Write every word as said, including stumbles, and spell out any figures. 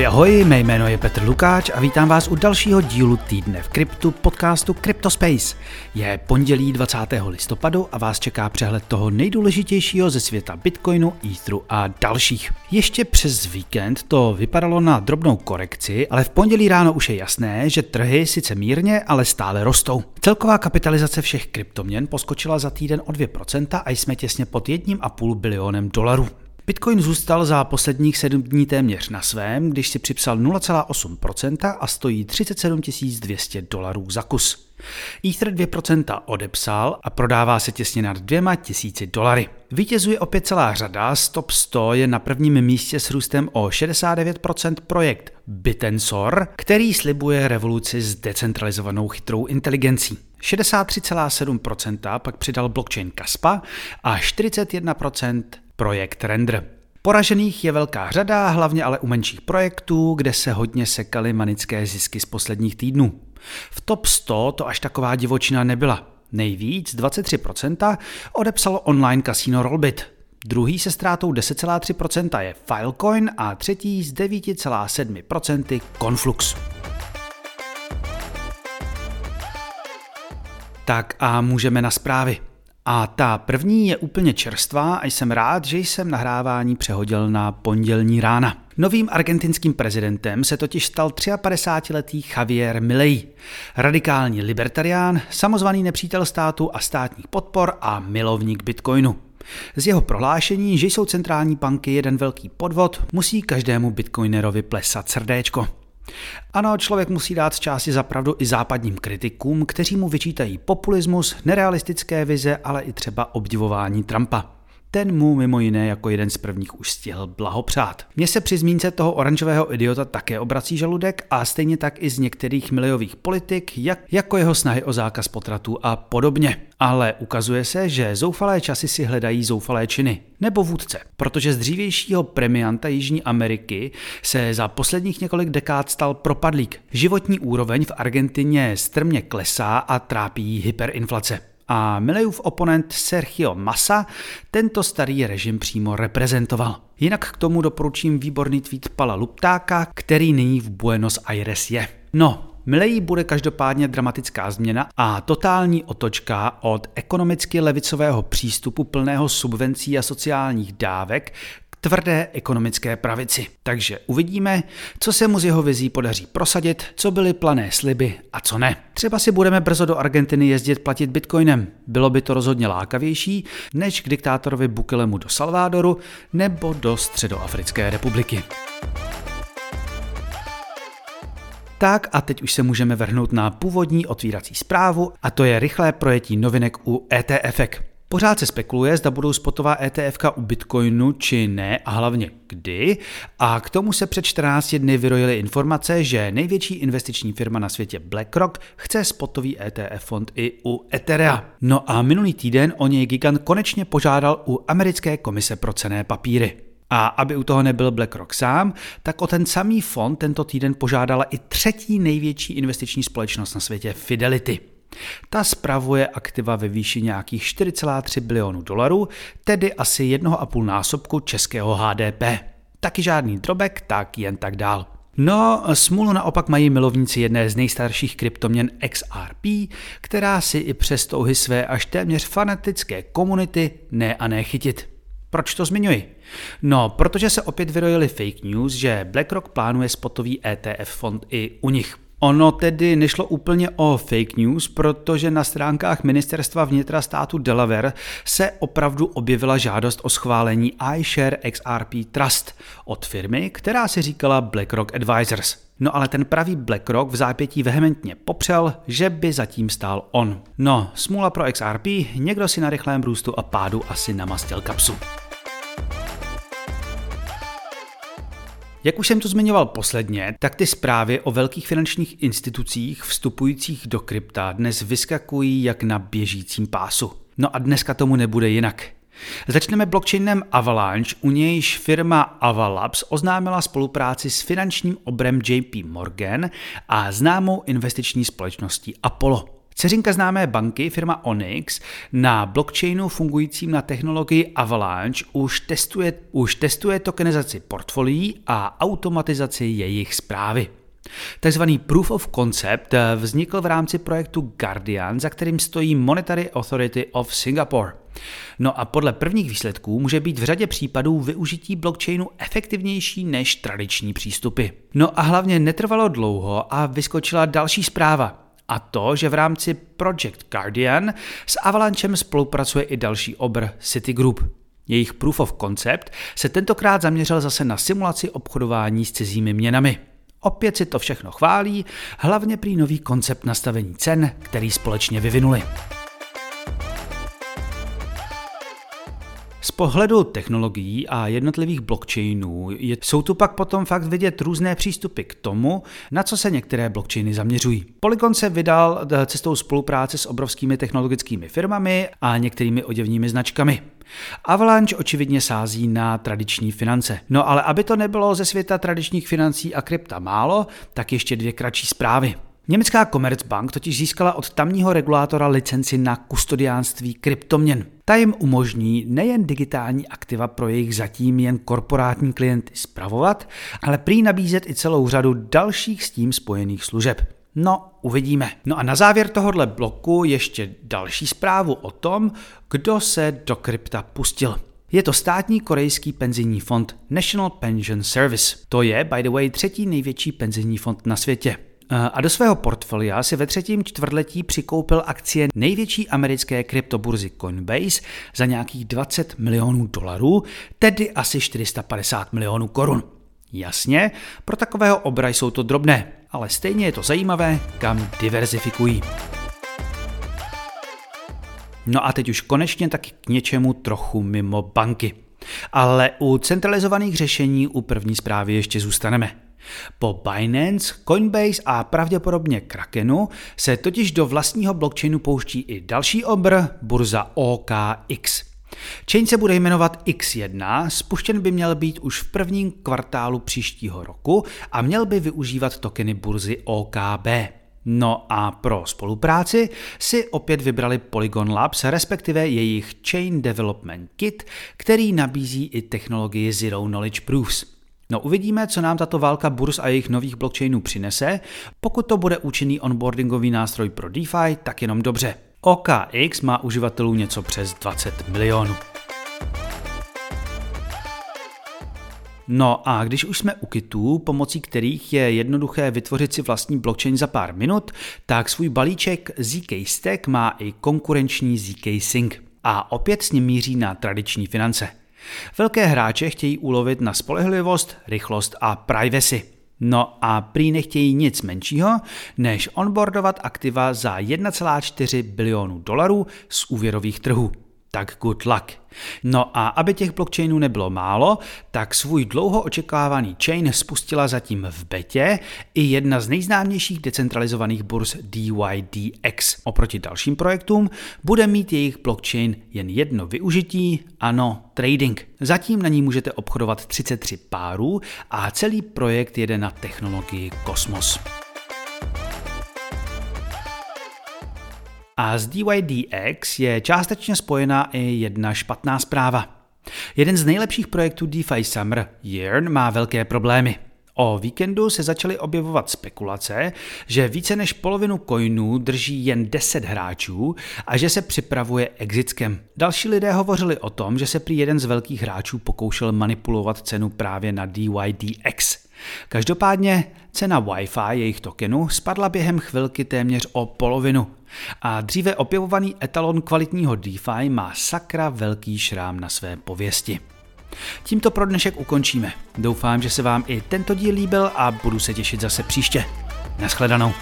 Ahoj, ahoj, mé jméno je Petr Lukáč a vítám vás u dalšího dílu Týdne v kryptu podcastu KryptoSpace. Je pondělí dvacátého listopadu a vás čeká přehled toho nejdůležitějšího ze světa Bitcoinu, Etheru a dalších. Ještě přes víkend to vypadalo na drobnou korekci, ale v pondělí ráno už je jasné, že trhy sice mírně, ale stále rostou. Celková kapitalizace všech kryptoměn poskočila za týden o dvě procenta a jsme těsně pod jedním a půl bilionem dolarů. Bitcoin zůstal za posledních sedm dní téměř na svém, když si připsal nula celá osm procenta a stojí třicet sedm tisíc dvě stě dolarů za kus. Ether dvě procenta odepsal a prodává se těsně nad dvěma tisíci dolary. Vítězuje opět celá řada, z top sto je na prvním místě s růstem o šedesát devět procent projekt Bitensor, který slibuje revoluci s decentralizovanou chytrou inteligencí. šedesát tři celá sedm procenta pak přidal blockchain Kaspa a čtyřicet jedna procent projekt Render. Poražených je velká řada, hlavně ale u menších projektů, kde se hodně sekaly manické zisky z posledních týdnů. V top sto to až taková divočina nebyla. Nejvíc, dvacet tři procent, odepsalo online kasino Rollbit. Druhý se ztrátou deset celá tři procenta je Filecoin a třetí s devět celá sedm procenta Konflux. Tak a můžeme na zprávy. A ta první je úplně čerstvá a jsem rád, že jsem nahrávání přehodil na pondělní rána. Novým argentinským prezidentem se totiž stal padesátitřiletý Javier Milei. Radikální libertarián, samozvaný nepřítel státu a státních podpor a milovník bitcoinu. Z jeho prohlášení, že jsou centrální banky jeden velký podvod, musí každému bitcoinerovi plesat srdéčko. Ano, člověk musí dát z části za pravdu i západním kritikům, kteří mu vyčítají populismus, nerealistické vize, ale i třeba obdivování Trumpa. Ten mu mimo jiné jako jeden z prvních už stihl blahopřát. Mně se při zmínce toho oranžového idiota také obrací žaludek a stejně tak i z některých milejových politik, jak, jako jeho snahy o zákaz potratů a podobně. Ale ukazuje se, že zoufalé časy si hledají zoufalé činy. Nebo vůdce, protože z dřívějšího premianta Jižní Ameriky se za posledních několik dekád stal propadlík. Životní úroveň v Argentině strmě klesá a trápí ji hyperinflace. A Milejův oponent Sergio Massa tento starý režim přímo reprezentoval. Jinak k tomu doporučím výborný tweet Pala Luptáka, který nyní v Buenos Aires je. No, Milei bude každopádně dramatická změna a totální otočka od ekonomicky levicového přístupu plného subvencí a sociálních dávek k tvrdé ekonomické pravici. Takže uvidíme, co se mu z jeho vizí podaří prosadit, co byly plané sliby a co ne. Třeba si budeme brzo do Argentiny jezdit platit bitcoinem. Bylo by to rozhodně lákavější než k diktátorovi Bukelemu do Salvadoru nebo do Středoafrické republiky. Tak a teď už se můžeme vrhnout na původní otvírací zprávu a to je rychlé projetí novinek u ETFek. Pořád se spekuluje, zda budou spotová ETFka u Bitcoinu či ne a hlavně kdy. A k tomu se před čtrnácti dny vyrojily informace, že největší investiční firma na světě BlackRock chce spotový E T F fond i u Etherea. No a minulý týden o něj gigant konečně požádal u americké komise pro cenné papíry. A aby u toho nebyl BlackRock sám, tak o ten samý fond tento týden požádala i třetí největší investiční společnost na světě Fidelity. Ta spravuje aktiva ve výši nějakých čtyři celá tři bilionu dolarů, tedy asi jednoho a půl násobku českého H D P. Taky žádný drobek, tak jen tak dál. No, smůlu naopak mají milovníci jedné z nejstarších kryptoměn X R P, která si i přes touhy své až téměř fanatické komunity ne a ne chytit. Proč to zmiňuji? No, protože se opět vyrojily fake news, že BlackRock plánuje spotový E T F fond i u nich. Ono tedy nešlo úplně o fake news, protože na stránkách ministerstva vnitra státu Delaware se opravdu objevila žádost o schválení iShare X R P Trust od firmy, která si říkala BlackRock Advisors. No ale ten pravý BlackRock v zápětí vehementně popřel, že by zatím stál on. No, smůla pro X R P, někdo si na rychlém růstu a pádu asi namastil kapsu. Jak už jsem to zmiňoval posledně, tak ty zprávy o velkých finančních institucích vstupujících do krypta dnes vyskakují jak na běžícím pásu. No a dneska tomu nebude jinak. Začneme blockchainem Avalanche, u nějž firma Avalabs oznámila spolupráci s finančním obrem J P Morgan a známou investiční společností Apollo. Dceřinka známé banky, firma Onyx, na blockchainu fungujícím na technologii Avalanche už testuje, už testuje tokenizaci portfolií a automatizaci jejich správy. Takzvaný Proof of Concept vznikl v rámci projektu Guardian, za kterým stojí Monetary Authority of Singapore. No a podle prvních výsledků může být v řadě případů využití blockchainu efektivnější než tradiční přístupy. No a hlavně netrvalo dlouho a vyskočila další zpráva. A to, že v rámci Project Guardian s Avalanchem spolupracuje i další obr Citigroup. Jejich Proof of Concept se tentokrát zaměřil zase na simulaci obchodování s cizími měnami. Opět si to všechno chválí, hlavně prý nový koncept nastavení cen, který společně vyvinuli. Z pohledu technologií a jednotlivých blockchainů jsou tu pak potom fakt vidět různé přístupy k tomu, na co se některé blockchainy zaměřují. Polygon se vydal cestou spolupráce s obrovskými technologickými firmami a některými oděvními značkami. Avalanche očividně sází na tradiční finance. No ale aby to nebylo ze světa tradičních financí a krypta málo, tak ještě dvě kratší zprávy. Německá Commerzbank totiž získala od tamního regulátora licenci na kustodiánství kryptoměn. Ta jim umožní nejen digitální aktiva pro jejich zatím jen korporátní klienty spravovat, ale prý nabízet i celou řadu dalších s tím spojených služeb. No, uvidíme. No a na závěr tohohle bloku ještě další zprávu o tom, kdo se do krypta pustil. Je to státní korejský penzijní fond National Pension Service. To je, by the way, třetí největší penzijní fond na světě. A do svého portfolia si ve třetím čtvrtletí přikoupil akcie největší americké kryptoburzy Coinbase za nějakých dvacet milionů dolarů, tedy asi čtyři sta padesát milionů korun. Jasně, pro takového obra jsou to drobné, ale stejně je to zajímavé, kam diverzifikují. No a teď už konečně taky k něčemu trochu mimo banky. Ale u centralizovaných řešení u první zprávy ještě zůstaneme. Po Binance, Coinbase a pravděpodobně Krakenu se totiž do vlastního blockchainu pouští i další obr, burza O K X. Chain se bude jmenovat X jedna, spuštěn by měl být už v prvním kvartálu příštího roku a měl by využívat tokeny burzy O K B. No a pro spolupráci si opět vybrali Polygon Labs, respektive jejich Chain Development Kit, který nabízí i technologii Zero Knowledge Proofs. No uvidíme, co nám tato válka burz a jejich nových blockchainů přinese. Pokud to bude účinný onboardingový nástroj pro DeFi, tak jenom dobře. O K X má uživatelů něco přes dvacet milionů. No a když už jsme u kitů, pomocí kterých je jednoduché vytvořit si vlastní blockchain za pár minut, tak svůj balíček Z K Stack má i konkurenční Z K Sync. A opět s ním míří na tradiční finance. Velké hráče chtějí ulovit na spolehlivost, rychlost a privacy. No a prý nechtějí nic menšího, než onboardovat aktiva za jedna celá čtyři bilionu dolarů z úvěrových trhů. Tak good luck. No a aby těch blockchainů nebylo málo, tak svůj dlouho očekávaný chain spustila zatím v betě i jedna z nejznámějších decentralizovaných burz D Y D X. Oproti dalším projektům bude mít jejich blockchain jen jedno využití, ano, trading. Zatím na ní můžete obchodovat třicet tři párů a celý projekt jede na technologii Kosmos. A s D Y D X je částečně spojená i jedna špatná zpráva. Jeden z nejlepších projektů DeFi Summer, Yearn, má velké problémy. O víkendu se začaly objevovat spekulace, že více než polovinu coinů drží jen deset hráčů a že se připravuje exit scam. Další lidé hovořili o tom, že se prý jeden z velkých hráčů pokoušel manipulovat cenu právě na D Y D X. Každopádně cena Wi-Fi jejich tokenu spadla během chvilky téměř o polovinu. A dříve opěvovaný etalon kvalitního DeFi má sakra velký šrám na své pověsti. Tímto pro dnešek ukončíme. Doufám, že se vám i tento díl líbil a budu se těšit zase příště. Naschledanou.